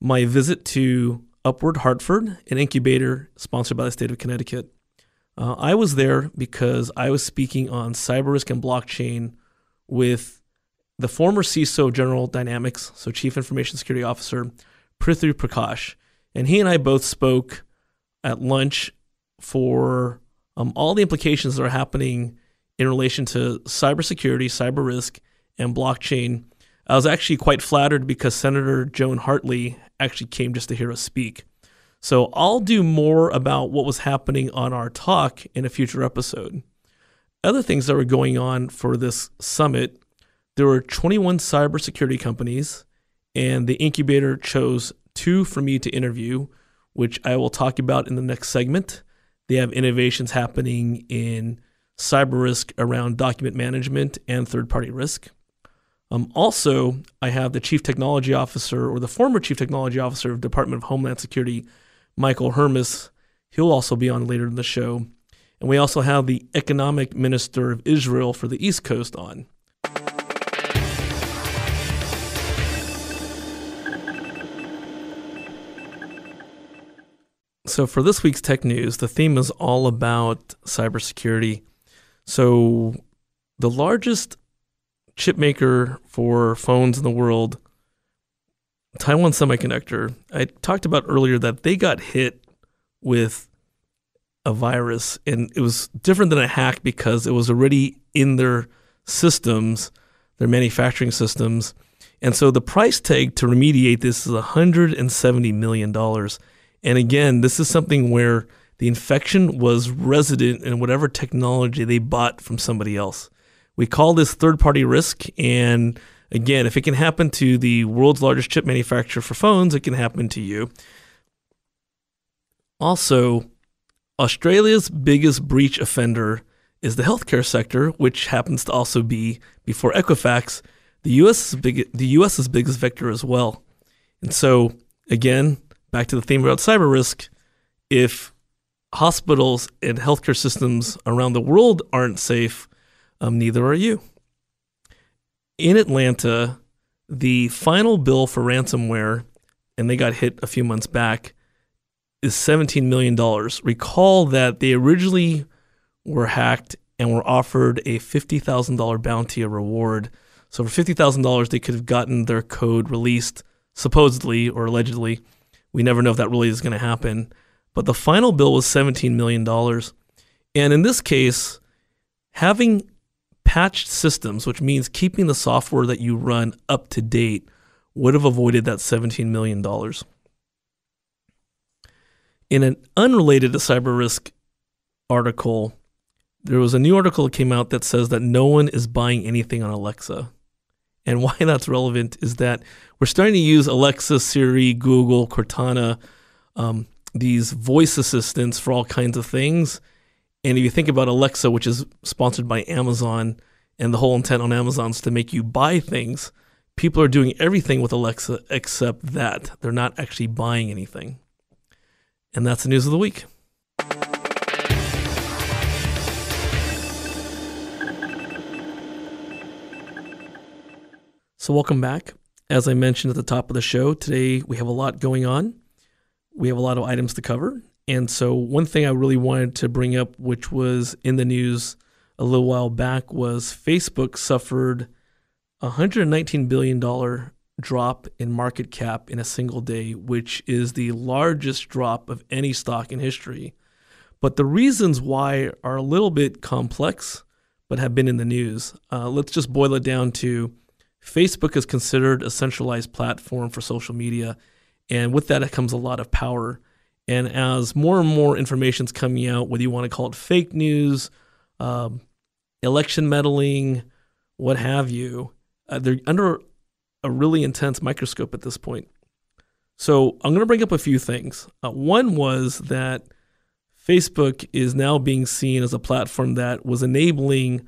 my visit to Upward Hartford, an incubator sponsored by the state of Connecticut. I was there because I was speaking on cyber risk and blockchain with the former CISO of General Dynamics, so Chief Information Security Officer, Prithu Prakash. And he and I both spoke at lunch for all the implications that are happening in relation to cybersecurity, cyber risk, and blockchain. I was actually quite flattered because Senator Joan Hartley actually came just to hear us speak. So I'll do more about what was happening on our talk in a future episode. Other things that were going on for this summit, there were 21 cybersecurity companies, and the incubator chose 2 for me to interview, which I will talk about in the next segment. They have innovations happening in cyber risk around document management and third-party risk. Also, I have the Chief Technology Officer, or the former Chief Technology Officer of Department of Homeland Security, Mike Hermus. He'll also be on later in the show. And we also have the Economic Minister of Israel for the East Coast on. So for this week's tech news, the theme is all about cybersecurity. So the largest chip maker for phones in the world, Taiwan Semiconductor, I talked about earlier that they got hit with a virus, and it was different than a hack because it was already in their systems, their manufacturing systems. And so the price tag to remediate this is $170 million. And again, this is something where the infection was resident in whatever technology they bought from somebody else. We call this third-party risk, and again, if it can happen to the world's largest chip manufacturer for phones, it can happen to you. Also, Australia's biggest breach offender is the healthcare sector, which happens to also be, before Equifax, the US's biggest vector as well. And so, again, back to the theme about cyber risk, if hospitals and healthcare systems around the world aren't safe, neither are you. In Atlanta, the final bill for ransomware, and they got hit a few months back, is $17 million. Recall that they originally were hacked and were offered a $50,000 bounty, a reward. So for $50,000, they could have gotten their code released, supposedly or allegedly. We never know if that really is going to happen. But the final bill was $17 million. And in this case, having patched systems, which means keeping the software that you run up to date, would have avoided that $17 million. In an unrelated to cyber risk article, there was a new article that came out that says that no one is buying anything on Alexa. And why that's relevant is that we're starting to use Alexa, Siri, Google, Cortana, these voice assistants for all kinds of things. And if you think about Alexa, which is sponsored by Amazon, and the whole intent on Amazon is to make you buy things, people are doing everything with Alexa except that. They're not actually buying anything. And that's the news of the week. So welcome back. As I mentioned at the top of the show, today we have a lot going on. We have a lot of items to cover. And so one thing I really wanted to bring up, which was in the news a little while back, was Facebook suffered a $119 billion drop in market cap in a single day, which is the largest drop of any stock in history. But the reasons why are a little bit complex, but have been in the news. Let's just boil it down to Facebook is considered a centralized platform for social media. And with that, it comes a lot of power. And as more and more information is coming out, whether you want to call it fake news, election meddling, what have you, they're under a really intense microscope at this point. So I'm going to bring up a few things. One was that Facebook is now being seen as a platform that was enabling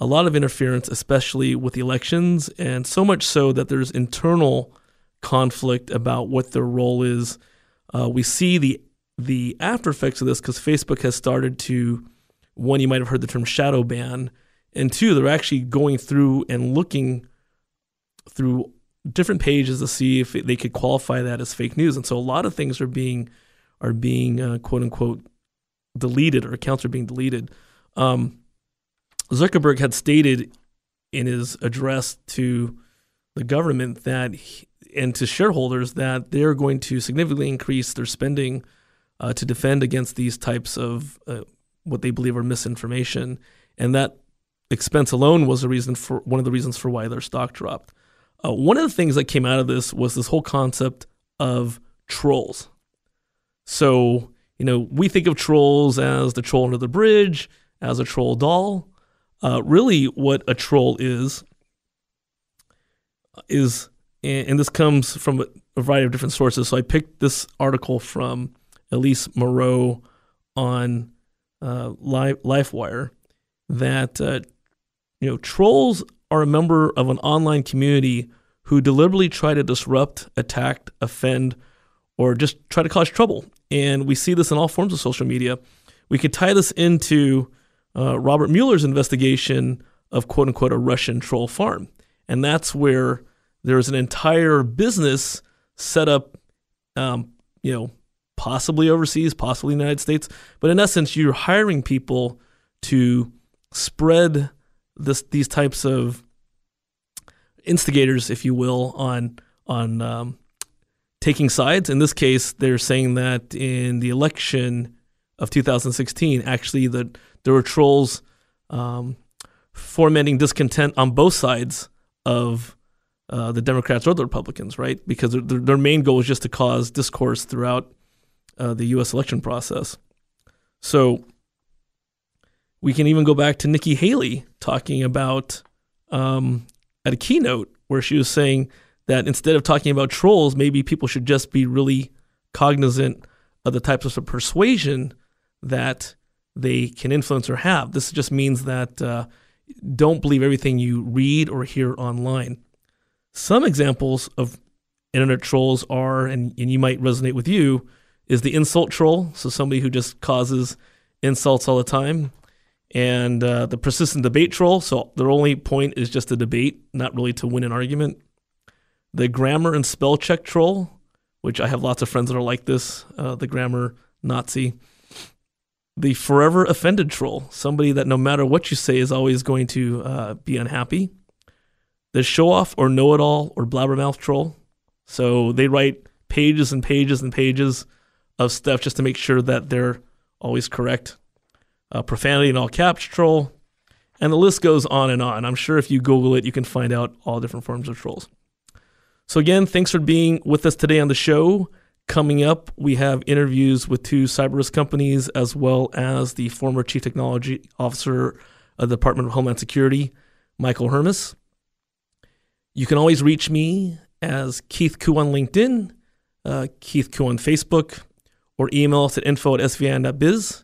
a lot of interference, especially with elections, and so much so that there's internal conflict about what their role is. We see the after effects of this because Facebook has started to, one, you might have heard the term shadow ban, and two, they're actually going through and looking through different pages to see if they could qualify that as fake news. And so a lot of things are being quote unquote deleted, or accounts are being deleted. Zuckerberg had stated in his address to the government that and to shareholders that they're going to significantly increase their spending to defend against these types of what they believe are misinformation. And that expense alone was one of the reasons for why their stock dropped. One of the things that came out of this was this whole concept of trolls. So, we think of trolls as the troll under the bridge, as a troll doll. Really what a troll is, and this comes from a variety of different sources. So I picked this article from Elise Moreau on LifeWire that, trolls are a member of an online community who deliberately try to disrupt, attack, offend, or just try to cause trouble. And we see this in all forms of social media. We could tie this into Robert Mueller's investigation of, quote unquote, a Russian troll farm. And that's where there is an entire business set up, possibly overseas, possibly in the United States. But in essence, you're hiring people to spread these types of instigators, if you will, on taking sides. In this case, they're saying that in the election of 2016, actually that there were trolls fomenting discontent on both sides of the Democrats or the Republicans, right? Because their main goal is just to cause discourse throughout the U.S. election process. So we can even go back to Nikki Haley talking about at a keynote where she was saying that instead of talking about trolls, maybe people should just be really cognizant of the types of persuasion that they can influence or have. This just means that don't believe everything you read or hear online. Some examples of internet trolls are, and you might resonate with you, is the insult troll. So somebody who just causes insults all the time. And the persistent debate troll. So their only point is just a debate, not really to win an argument. The grammar and spell check troll, which I have lots of friends that are like this, the grammar Nazi. The forever offended troll, somebody that no matter what you say is always going to be unhappy. The show off or know it all or blabbermouth troll. So they write pages and pages and pages of stuff just to make sure that they're always correct. Profanity in all caps troll, and the list goes on and on. I'm sure if you Google it, you can find out all different forms of trolls. So again, thanks for being with us today on the show. Coming up, we have interviews with two cyber risk companies as well as the former Chief Technology Officer of the Department of Homeland Security, Mike Hermus. You can always reach me as Keith Koo on LinkedIn, Keith Koo on Facebook, or email us at info@svin.biz.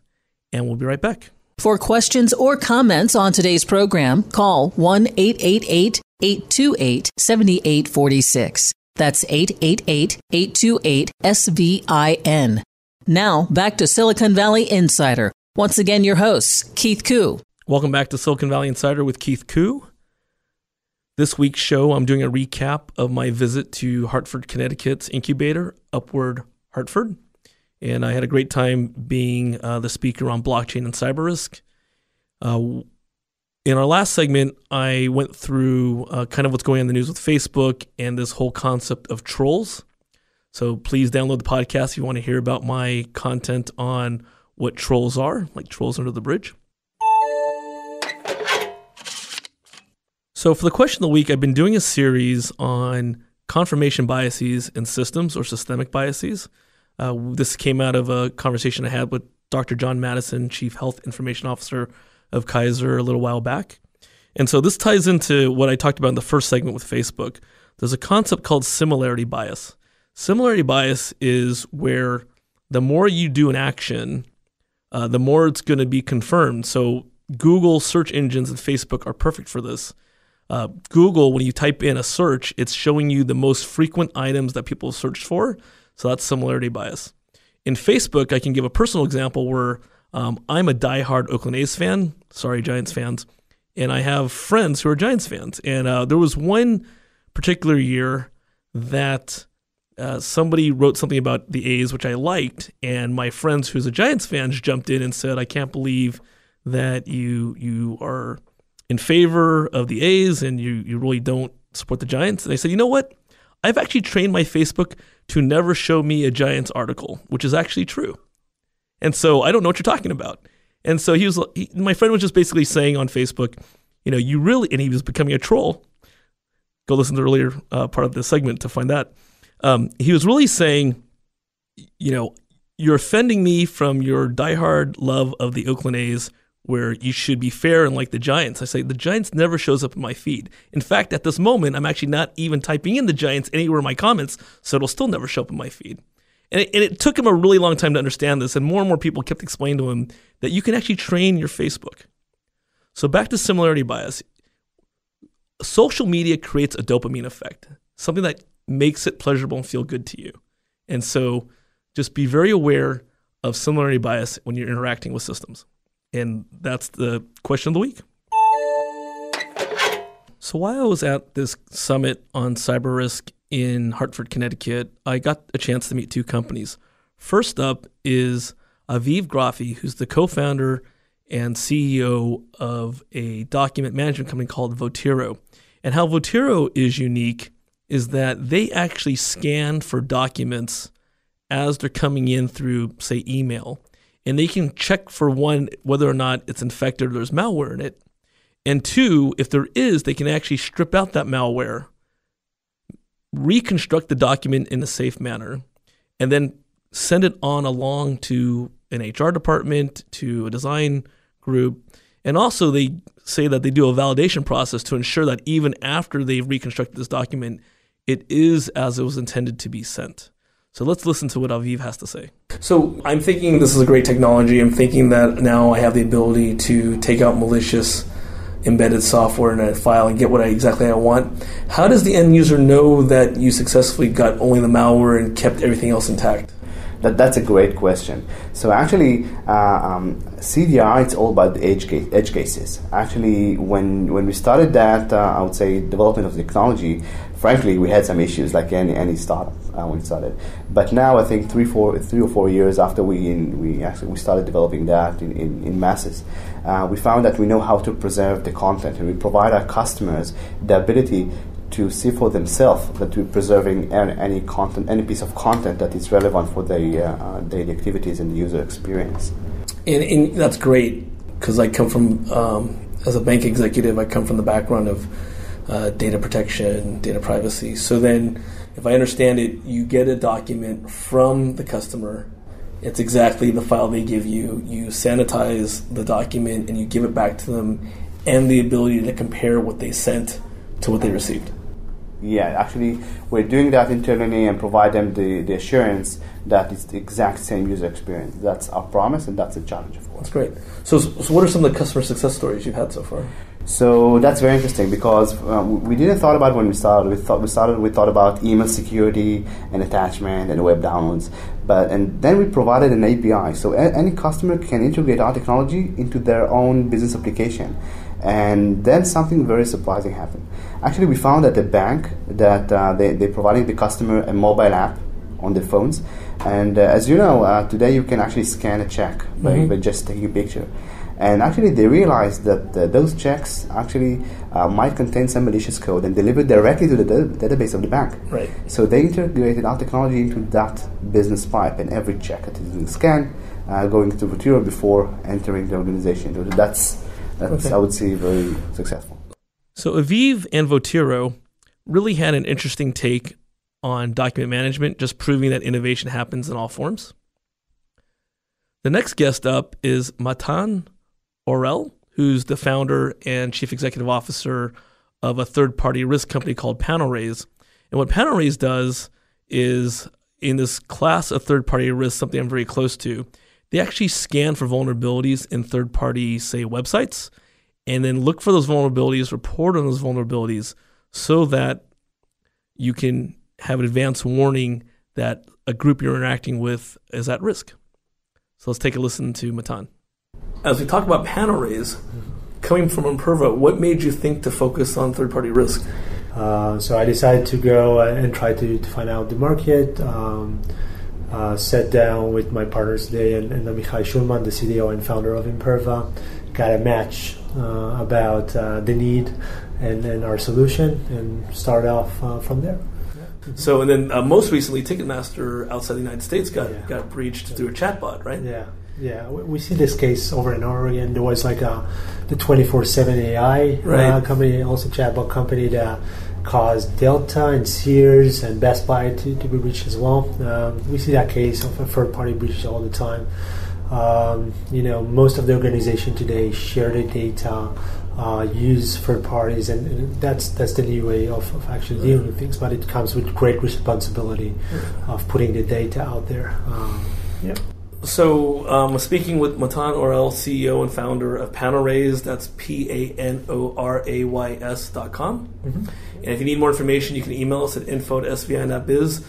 And we'll be right back. For questions or comments on today's program, call 1-888-828-7846. That's 888-828-SVIN. Now, back to Silicon Valley Insider. Once again, your host, Keith Koo. Welcome back to Silicon Valley Insider with Keith Koo. This week's show, I'm doing a recap of my visit to Hartford, Connecticut's incubator, Upward Hartford. And I had a great time being the speaker on blockchain and cyber risk. In our last segment, I went through kind of what's going on in the news with Facebook and this whole concept of trolls. So please download the podcast if you want to hear about my content on what trolls are, like trolls under the bridge. So for the question of the week, I've been doing a series on confirmation biases in systems or systemic biases. This came out of a conversation I had with Dr. John Madison, Chief Health Information Officer of Kaiser, a little while back. And so this ties into what I talked about in the first segment with Facebook. There's a concept called similarity bias. Similarity bias is where the more you do an action, the more it's going to be confirmed. So Google search engines and Facebook are perfect for this. Google, when you type in a search, it's showing you the most frequent items that people have searched for. So that's similarity bias. In Facebook, I can give a personal example where I'm a diehard Oakland A's fan. Sorry, Giants fans. And I have friends who are Giants fans. And there was one particular year that somebody wrote something about the A's, which I liked. And my friends who's a Giants fan jumped in and said, I can't believe that you are in favor of the A's and you really don't support the Giants. And I said, you know what? I've actually trained my Facebook to never show me a Giants article, which is actually true. And so I don't know what you're talking about. And so my friend was just basically saying on Facebook, you know, and he was becoming a troll. Go listen to the earlier part of the segment to find that. He was really saying, you know, you're offending me from your diehard love of the Oakland A's, where you should be fair and like the Giants. I say, the Giants never shows up in my feed. In fact, at this moment, I'm actually not even typing in the Giants anywhere in my comments, so it'll still never show up in my feed. And it took him a really long time to understand this, and more people kept explaining to him that you can actually train your Facebook. So back to similarity bias. Social media creates a dopamine effect, something that makes it pleasurable and feel good to you. And so just be very aware of similarity bias when you're interacting with systems. And that's the question of the week. So while I was at this summit on cyber risk in Hartford, Connecticut, I got a chance to meet two companies. First up is Aviv Graffi, who's the co-founder and CEO of a document management company called Votiro. And how Votiro is unique is that they actually scan for documents as they're coming in through, say, email. And they can check for one, whether or not it's infected or there's malware in it. And two, if there is, they can actually strip out that malware, reconstruct the document in a safe manner, and then send it on along to an HR department, to a design group. And also they say that they do a validation process to ensure that even after they've reconstructed this document, it is as it was intended to be sent. So let's listen to what Aviv has to say. So I'm thinking this is a great technology. I'm thinking that now I have the ability to take out malicious embedded software in a file and get what I want. How does the end user know that you successfully got only the malware and kept everything else intact? That's a great question. So actually, CDR, it's all about edge cases. Actually, when we started that, I would say development of technology, frankly, we had some issues like any startup when it started. But now I think three or four years after we started developing that in masses, we found that we know how to preserve the content, and we provide our customers the ability to see for themselves that we're preserving any content, any piece of content that is relevant for the daily activities and the user experience. And that's great, because I come from, as a bank executive, I come from the background of data protection, data privacy. So then, if I understand it, you get a document from the customer. It's exactly the file they give you. You sanitize the document and you give it back to them, and the ability to compare what they sent to what they received. Yeah, actually, we're doing that internally and provide them the assurance that it's the exact same user experience. That's our promise, and that's a challenge, of course. That's great. So what are some of the customer success stories you've had so far? So that's very interesting, because we didn't thought about when we started. We thought about email security and attachment and web downloads, and then we provided an API, so any customer can integrate our technology into their own business application. And then something very surprising happened. Actually, we found at the bank that they're providing the customer a mobile app on their phones. And as you know, today you can actually scan a check by just taking a picture. And actually, they realized that those checks actually might contain some malicious code and delivered directly to the database of the bank. Right. So they integrated our technology into that business pipe, and every check that is being scanned going to Votiro before entering the organization. So that's okay. I would say, very successful. So Aviv and Votiro really had an interesting take on document management, just proving that innovation happens in all forms. The next guest up is Matan Or-El, who's the founder and chief executive officer of a third-party risk company called Panorays. And what Panorays does is in this class of third-party risks, something I'm very close to. They actually scan for vulnerabilities in third-party, say, websites, and then look for those vulnerabilities, report on those vulnerabilities, so that you can have an advance warning that a group you're interacting with is at risk. So let's take a listen to Matan. As we talk about Panorays, coming from Imperva, what made you think to focus on third-party risk? So I decided to go and try to find out the market. Sat down with my partners today and Amichai Shulman, the CDO and founder of Imperva, got a match about the need and our solution, and start off from there. So, and then most recently, Ticketmaster outside the United States got breached through a chatbot, right? Yeah. We see this case over and over again. There was like the 24/7 AI company, also chatbot company, that caused Delta and Sears and Best Buy to be breached as well. We see that case of third-party breaches all the time. Most of the organization today share the data, use third parties, and that's the new way of actually dealing with things, but it comes with great responsibility of putting the data out there. So speaking with Matan Or-El, CEO and founder of Panorays, that's PANORAYS.com. And if you need more information, you can email us at info@svin.biz.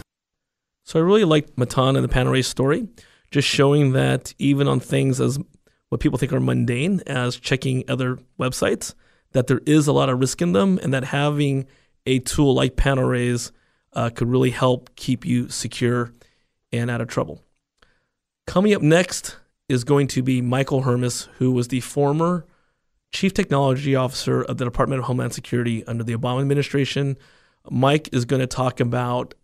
So I really liked Matan and the Panorays story, just showing that even on things as what people think are mundane, as checking other websites, that there is a lot of risk in them, and that having a tool like Panorays could really help keep you secure and out of trouble. Coming up next is going to be Michael Hermus, who was the former Chief Technology Officer of the Department of Homeland Security under the Obama administration. Mike is going to talk about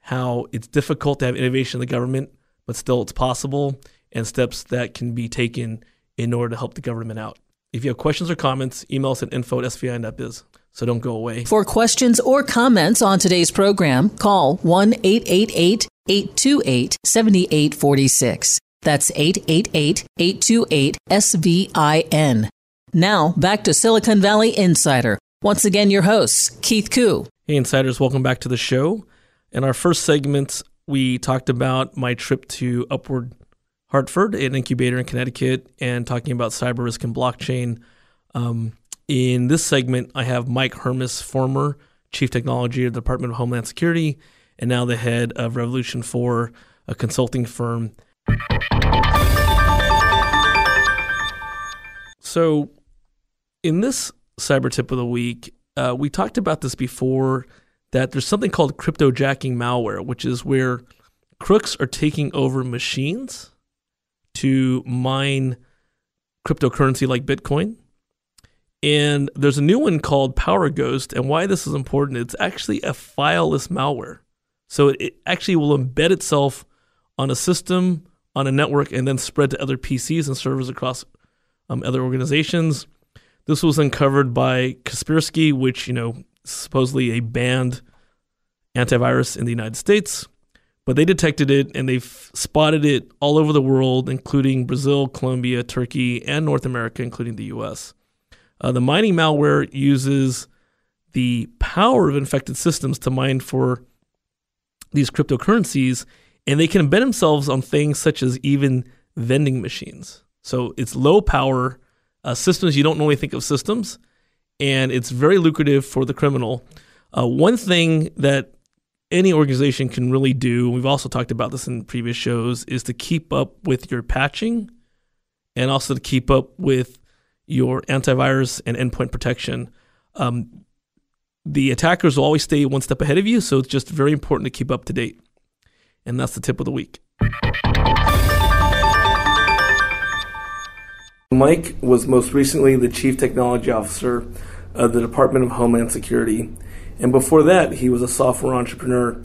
how it's difficult to have innovation in the government, but still it's possible, and steps that can be taken in order to help the government out. If you have questions or comments, email us at info@svin.biz. So don't go away. For questions or comments on today's program, call 1-888-828-7846. That's 888-828-SVIN. Now, back to Silicon Valley Insider. Once again, your hosts, Keith Koo. Hey, Insiders, welcome back to the show. In our first segment, we talked about my trip to Upward Hartford, an incubator in Connecticut, and talking about cyber risk and blockchain. In this segment, I have Mike Hermus, former Chief Technology of the Department of Homeland Security, and now the head of Revolution 4, a consulting firm. So in this cyber tip of the week, we talked about this before, that there's something called cryptojacking malware, which is where crooks are taking over machines to mine cryptocurrency like Bitcoin. And there's a new one called PowerGhost, and why this is important, it's actually a fileless malware. So it actually will embed itself on a system, on a network, and then spread to other PCs and servers across other organizations. This was uncovered by Kaspersky, which, supposedly a banned antivirus in the United States. But they detected it, and they've spotted it all over the world, including Brazil, Colombia, Turkey, and North America, including the U.S. The mining malware uses the power of infected systems to mine for these cryptocurrencies, and they can embed themselves on things such as even vending machines. So it's low power systems. You don't normally think of systems, and it's very lucrative for the criminal. One thing that any organization can really do, and we've also talked about this in previous shows, is to keep up with your patching and also to keep up with your antivirus and endpoint protection. The attackers will always stay one step ahead of you, so it's just very important to keep up to date. And that's the tip of the week. Mike was most recently the Chief Technology Officer of the Department of Homeland Security. And before that, he was a software entrepreneur.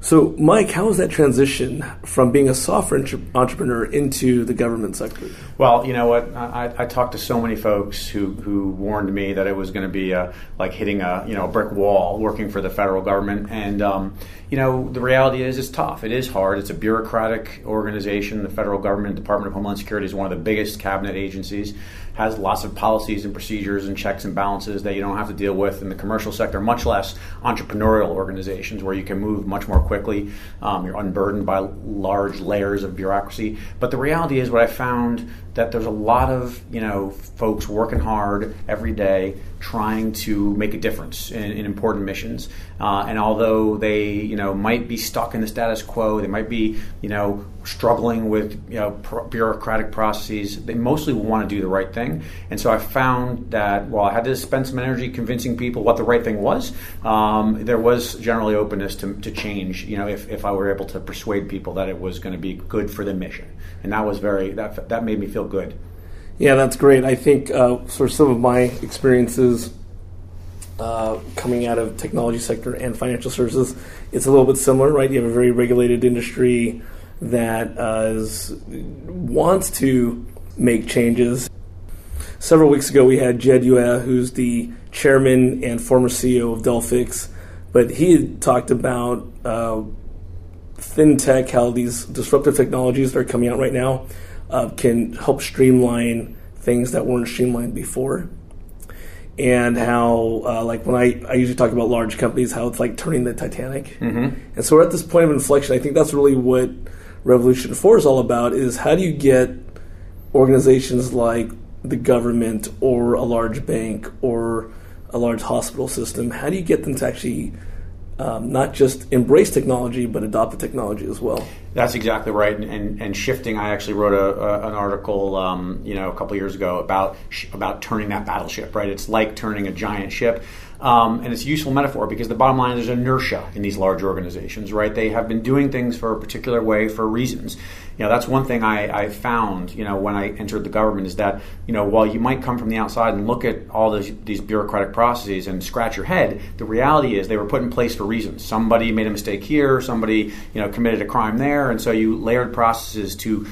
So, Mike, how was that transition from being a software entrepreneur into the government sector? Well, you know what? I talked to so many folks who warned me that it was going to be like hitting a brick wall working for the federal government, and you know, the reality is it's tough. It is hard. It's a bureaucratic organization. The federal government, Department of Homeland Security, is one of the biggest cabinet agencies, has lots of policies and procedures and checks and balances that you don't have to deal with in the commercial sector, much less entrepreneurial organizations where you can move much more quickly. You're unburdened by large layers of bureaucracy. But the reality is what I found that there's a lot of, you know, folks working hard every day trying to make a difference in important missions. And although they, you know, might be stuck in the status quo, they might be, you know, struggling with, you know, bureaucratic processes, they mostly want to do the right thing. And so I found that while I had to spend some energy convincing people what the right thing was, there was generally openness to change, you know, if I were able to persuade people that it was going to be good for the mission. And that was that made me feel good. Yeah, that's great. I think for some of my experiences coming out of technology sector and financial services, it's a little bit similar, right? You have a very regulated industry that wants to make changes. Several weeks ago, we had Jed Yueh, who's the chairman and former CEO of Delphix, but he had talked about fintech, how these disruptive technologies that are coming out right now can help streamline things that weren't streamlined before. And how, like when I usually talk about large companies, how it's like turning the Titanic. Mm-hmm. And so we're at this point of inflection. I think that's really what Revolution 4 is all about, is how do you get organizations like the government or a large bank or a large hospital system, how do you get them to actually not just embrace technology, but adopt the technology as well? That's exactly right. And shifting, I actually wrote an article, a couple of years ago about turning that battleship, right? It's like turning a giant ship. And it's a useful metaphor because the bottom line is inertia in these large organizations, right? They have been doing things for a particular way for reasons. You know, that's one thing I found, you know, when I entered the government is that, you know, while you might come from the outside and look at all these bureaucratic processes and scratch your head, the reality is they were put in place for reasons. Somebody made a mistake here, somebody, you know, committed a crime there, and so you layered processes to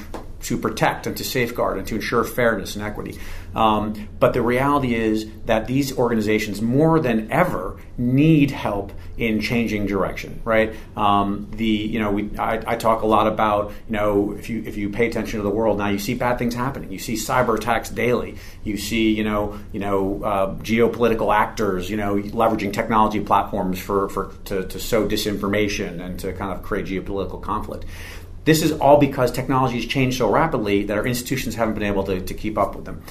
protect and to safeguard and to ensure fairness and equity. But the reality is that these organizations more than ever need help in changing direction, right? I talk a lot about, you know, if you pay attention to the world now, you see bad things happening. You see cyber attacks daily. You see, geopolitical actors, you know, leveraging technology platforms to sow disinformation and to kind of create geopolitical conflict. This is all because technology has changed so rapidly that our institutions haven't been able to keep up with them.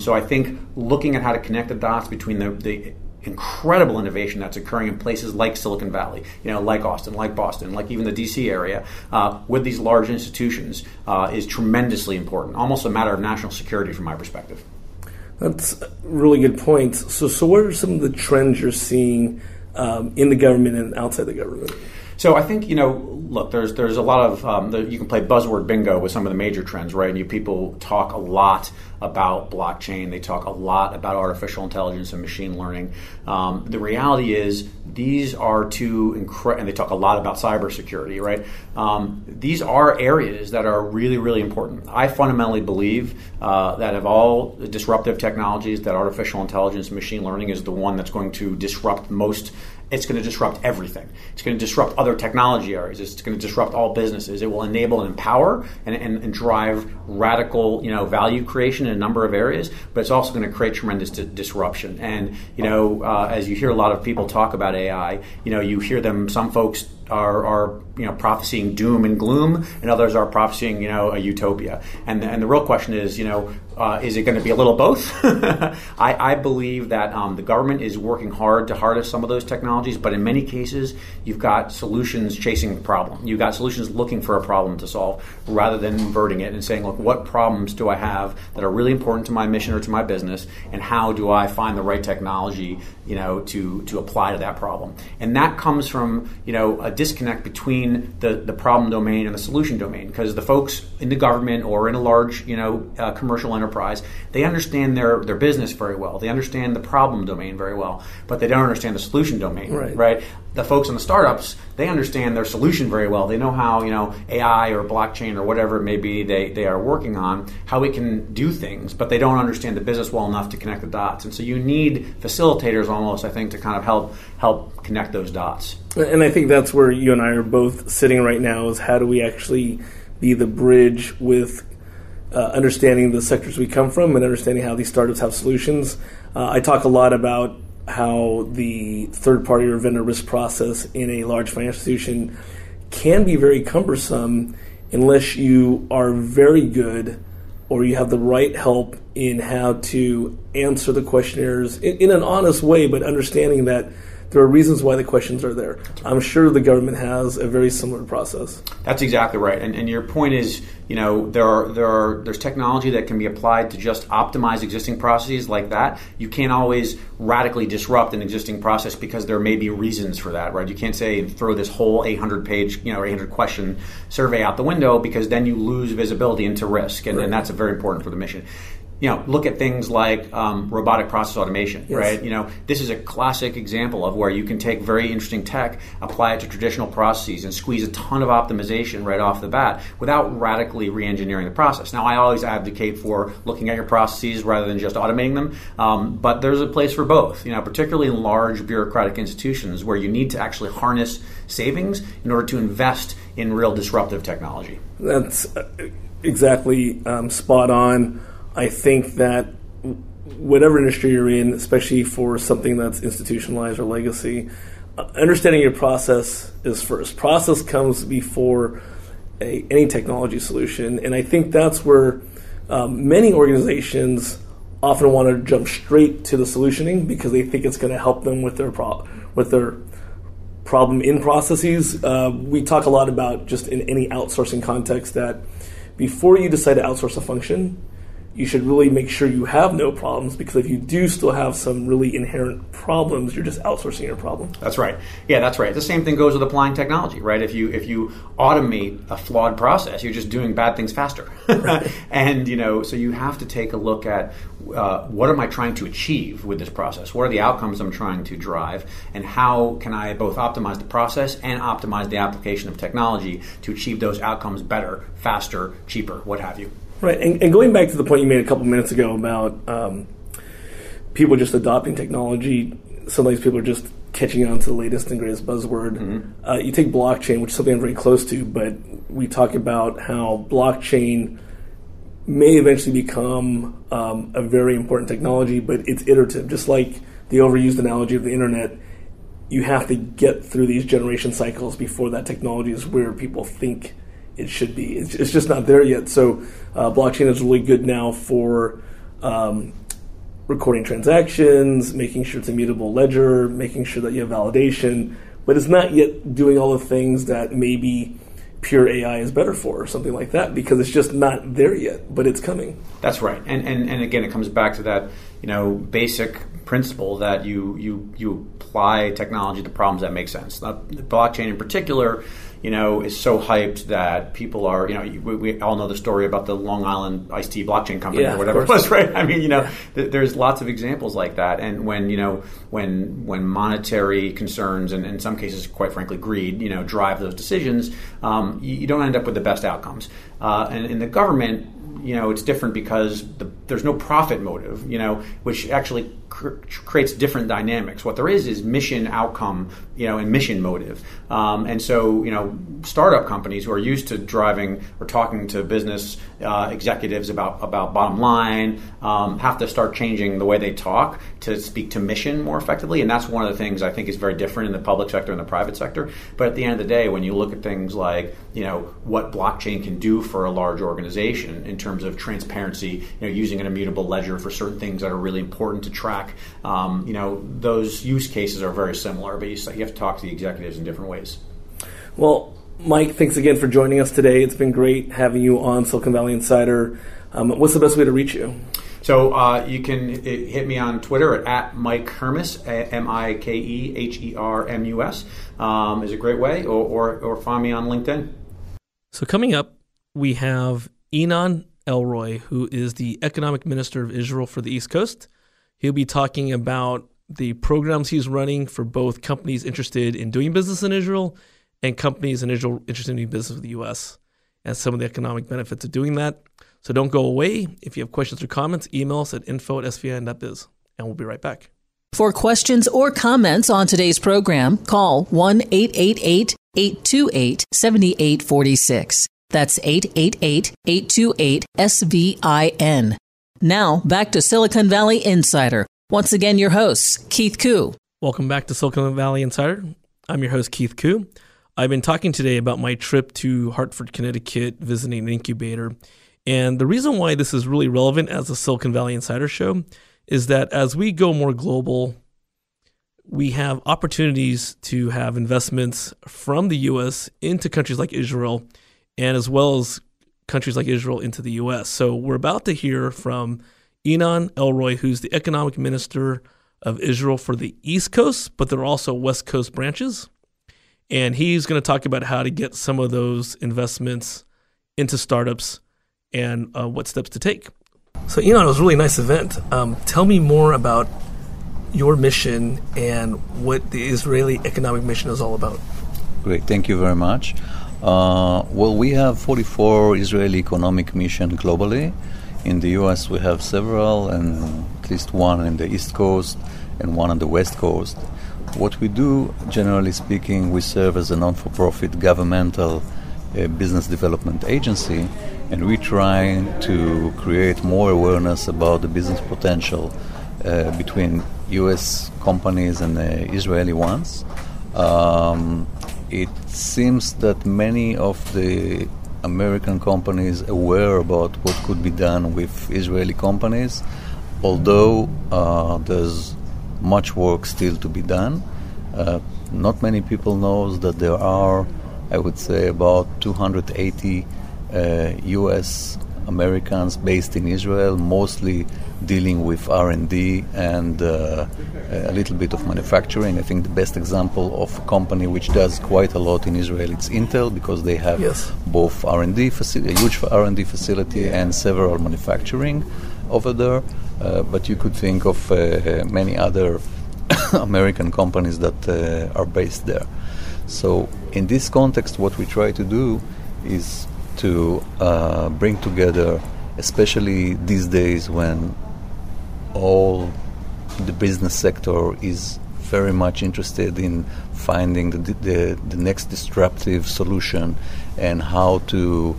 So I think looking at how to connect the dots between the incredible innovation that's occurring in places like Silicon Valley, you know, like Austin, like Boston, like even the D.C. area, with these large institutions is tremendously important, almost a matter of national security from my perspective. That's a really good point. So what are some of the trends you're seeing in the government and outside the government? So I think, you know, look, there's a lot of you can play buzzword bingo with some of the major trends, right? And people talk a lot about blockchain. They talk a lot about artificial intelligence and machine learning. The reality is these are two and they talk a lot about cybersecurity, right? These are areas that are really, really important. I fundamentally believe that of all the disruptive technologies, that artificial intelligence and machine learning is the one that's going to disrupt most. It's going to disrupt everything. It's going to disrupt other technology areas. It's going to disrupt all businesses. It will enable and empower and drive radical, you know, value creation in a number of areas, but it's also going to create tremendous disruption. And, you know, as you hear a lot of people talk about AI, you know, you hear them, some folks are you know, prophesying doom and gloom, and others are prophesying, you know, a utopia. And the real question is, you know, is it going to be a little both? I believe that the government is working hard to harness some of those technologies, but in many cases, you've got solutions chasing the problem. You've got solutions looking for a problem to solve rather than inverting it and saying, look, what problems do I have that are really important to my mission or to my business, and how do I find the right technology, you know, to apply to that problem? And that comes from, you know, a disconnect between the problem domain and the solution domain, because the folks in the government or in a large, you know, commercial enterprise, they understand their business very well. They understand the problem domain very well, but they don't understand the solution domain, right? the folks in the startups, they understand their solution very well. They know how, you know, AI or blockchain or whatever it may be they are working on, how it can do things, but they don't understand the business well enough to connect the dots. And so you need facilitators almost, I think, to kind of help connect those dots. And I think that's where you and I are both sitting right now, is how do we actually be the bridge with understanding the sectors we come from and understanding how these startups have solutions. I talk a lot about how the third-party or vendor risk process in a large financial institution can be very cumbersome unless you are very good or you have the right help in how to answer the questionnaires in an honest way, but understanding that there are reasons why the questions are there. I'm sure the government has a very similar process. That's exactly right. And your point is, you know, there's technology that can be applied to just optimize existing processes like that. You can't always radically disrupt an existing process because there may be reasons for that, right? You can't say throw this whole 800-page, you know, 800-question survey out the window because then you lose visibility into risk, and that's very important for the mission. You know, look at things like robotic process automation, yes. Right? You know, this is a classic example of where you can take very interesting tech, apply it to traditional processes, and squeeze a ton of optimization right off the bat without radically re-engineering the process. Now, I always advocate for looking at your processes rather than just automating them, but there's a place for both, you know, particularly in large bureaucratic institutions where you need to actually harness savings in order to invest in real disruptive technology. That's exactly spot on. I think that whatever industry you're in, especially for something that's institutionalized or legacy, understanding your process is first. Process comes before any technology solution, and I think that's where many organizations often want to jump straight to the solutioning because they think it's going to help them with their problem in processes. We talk a lot about just in any outsourcing context that before you decide to outsource a function, you should really make sure you have no problems, because if you do still have some really inherent problems, you're just outsourcing your problem. That's right. Yeah, that's right. The same thing goes with applying technology, right? If you automate a flawed process, you're just doing bad things faster. Right. And, you know, so you have to take a look at what am I trying to achieve with this process? What are the outcomes I'm trying to drive? And how can I both optimize the process and optimize the application of technology to achieve those outcomes better, faster, cheaper, what have you? Right, and going back to the point you made a couple minutes ago about people just adopting technology, sometimes people are just catching on to the latest and greatest buzzword. Mm-hmm. You take blockchain, which is something I'm very close to, but we talk about how blockchain may eventually become a very important technology, but it's iterative. Just like the overused analogy of the internet, you have to get through these generation cycles before that technology is where people think it should be. It's just not there yet. So blockchain is really good now for recording transactions, making sure it's immutable ledger, making sure that you have validation, but it's not yet doing all the things that maybe pure AI is better for or something like that, because it's just not there yet, but it's coming. That's right. And again, it comes back to that, you know, basic principle that you apply technology to problems that make sense. Not blockchain in particular, you know, is so hyped that people are, you know, we all know the story about the Long Island iced tea blockchain company, or whatever it was, right? I mean, you know, there's lots of examples like that. And when, you know, when monetary concerns and in some cases, quite frankly, greed, you know, drive those decisions, you don't end up with the best outcomes. And in the government, you know, it's different because there's no profit motive, you know, which actually creates different dynamics. What there is mission outcome, you know, and mission motive. And so, you know, startup companies who are used to driving or talking to business executives about bottom line have to start changing the way they talk to speak to mission more effectively. And that's one of the things I think is very different in the public sector and the private sector. But at the end of the day, when you look at things like, you know, what blockchain can do for a large organization in terms of transparency, you know, using an immutable ledger for certain things that are really important to track, you know, those use cases are very similar, but you have to talk to the executives in different ways. Well, Mike, thanks again for joining us today. It's been great having you on Silicon Valley Insider. What's the best way to reach you? So you can hit me on Twitter at Mike Hermus, MikeHermus, is a great way, or find me on LinkedIn. So coming up, we have Inon Elroy, who is the economic minister of Israel for the East Coast. He'll be talking about the programs he's running for both companies interested in doing business in Israel and companies in Israel interested in doing business with the U.S. and some of the economic benefits of doing that. So don't go away. If you have questions or comments, email us at info@svin.biz, and we'll be right back. For questions or comments on today's program, call 1-888-828-7846. That's 888-828-SVIN. Now, back to Silicon Valley Insider. Once again, your host, Keith Koo. Welcome back to Silicon Valley Insider. I'm your host, Keith Koo. I've been talking today about my trip to Hartford, Connecticut, visiting an incubator. And the reason why this is really relevant as a Silicon Valley Insider show is that as we go more global, we have opportunities to have investments from the U.S. into countries like Israel, and as well as countries like Israel into the U.S. So we're about to hear from Inon Elroy, who's the economic minister of Israel for the East Coast, but there are also West Coast branches. And he's going to talk about how to get some of those investments into startups and what steps to take. So, Inon, it was a really nice event. Tell me more about your mission and what the Israeli economic mission is all about. Great. Thank you very much. Well, we have 44 Israeli economic missions globally. In the U.S., we have several, and at least one in the East Coast and one on the West Coast. What we do, generally speaking, we serve as a non-for-profit governmental business development agency, and we try to create more awareness about the business potential between U.S. companies and Israeli ones. It seems that many of the American companies are aware about what could be done with Israeli companies, although there's much work still to be done. Not many people knows that there are, I would say, about 280 U.S. Americans based in Israel, mostly dealing with R&D and a little bit of manufacturing. I think the best example of a company which does quite a lot in Israel is Intel, because they have both a huge R&D facility and several manufacturing over there. But you could think of many other American companies that are based there. So in this context, what we try to do is to bring together, especially these days when all the business sector is very much interested in finding the next disruptive solution and how to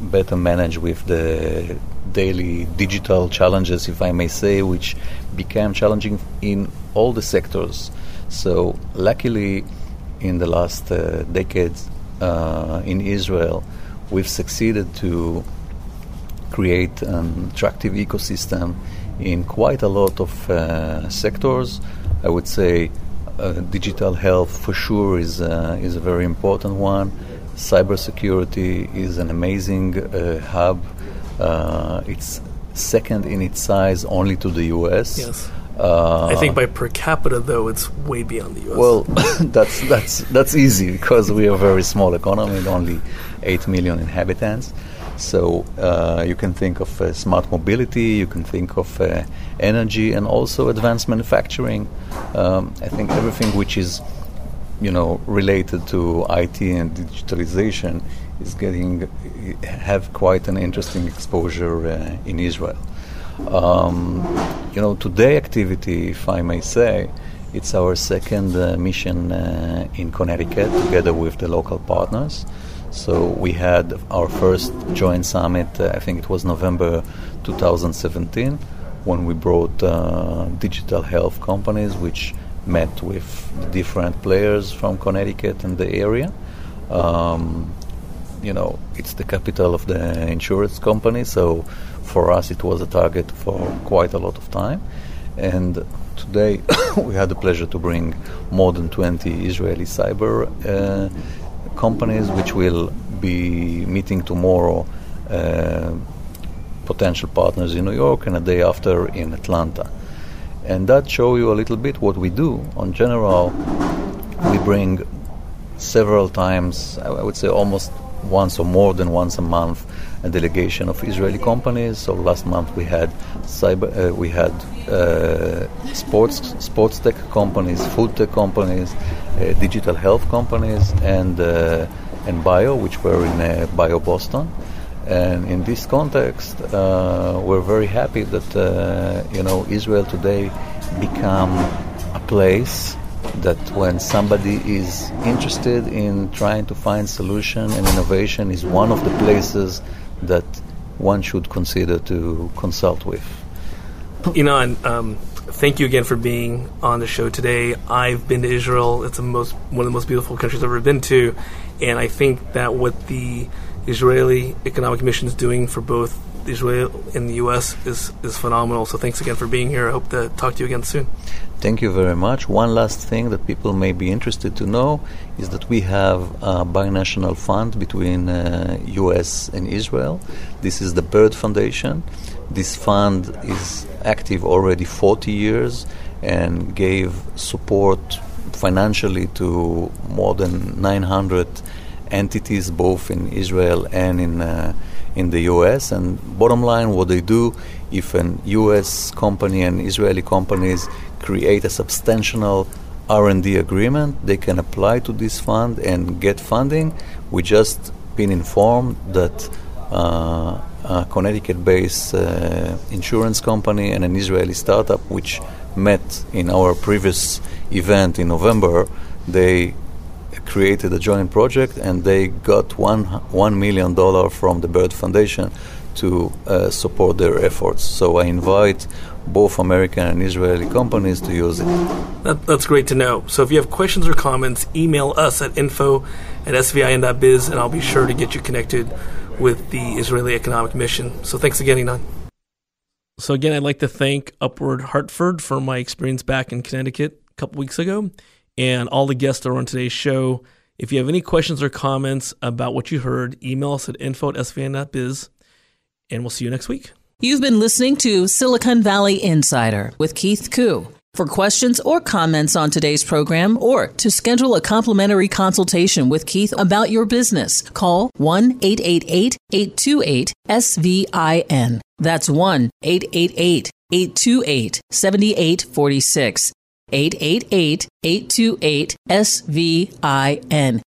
better manage with the daily digital challenges, if I may say, which became challenging in all the sectors. So luckily, in the last decades in Israel, we've succeeded to create an attractive ecosystem in quite a lot of sectors. I would say digital health for sure is a very important one. Cybersecurity is an amazing hub. It's second in its size only to the U.S. Yes. I think by per capita, though, it's way beyond the U.S. Well, that's easy because we are a very small economy, with only 8 million inhabitants. So you can think of smart mobility, you can think of energy, and also advanced manufacturing. I think everything which is, related to IT and digitalization is have quite an interesting exposure in Israel. Today activity, if I may say, it's our second mission in Connecticut together with the local partners. So we had our first joint summit, I think it was November 2017, when we brought digital health companies which met with different players from Connecticut and the area. It's the capital of the insurance company, so for us it was a target for quite a lot of time. And today we had the pleasure to bring more than 20 Israeli cyber companies, which will be meeting tomorrow potential partners in New York and a day after in Atlanta. And that shows you a little bit what we do. On general, we bring several times, I would say almost once or more than once a month, a delegation of Israeli companies. So last month we had sports tech companies, food tech companies, digital health companies, and bio, which were in Bio Boston. And in this context, we're very happy that Israel today become a place that when somebody is interested in trying to find solution and innovation, is one of the places that one should consider to consult with. Inon, thank you again for being on the show today. I've been to Israel. It's one of the most beautiful countries I've ever been to. And I think that what the Israeli Economic Mission is doing for both Israel and the U.S. is phenomenal. So thanks again for being here. I hope to talk to you again soon. Thank you very much. One last thing that people may be interested to know is that we have a binational fund between U.S. and Israel. This is the Bird Foundation. This fund is active already 40 years and gave support financially to more than 900 entities both in Israel and in the U.S. And bottom line, what they do, if an U.S. company and Israeli companies create a substantial R&D agreement, they can apply to this fund and get funding. We just been informed that a Connecticut-based insurance company and an Israeli startup, which met in our previous event in November, they created a joint project and they got $1 million from the Bird Foundation to support their efforts. So I invite both American and Israeli companies to use it. That's great to know. So if you have questions or comments, email us at info@svin.biz and I'll be sure to get you connected with the Israeli Economic Mission. So thanks again, Inon. So again, I'd like to thank Upward Hartford for my experience back in Connecticut a couple weeks ago, and all the guests that are on today's show. If you have any questions or comments about what you heard, email us at info@svn.biz, and we'll see you next week. You've been listening to Silicon Valley Insider with Keith Koo. For questions or comments on today's program or to schedule a complimentary consultation with Keith about your business, call 1-888-828-SVIN. That's 1-888-828-7846. 888-828-SVIN.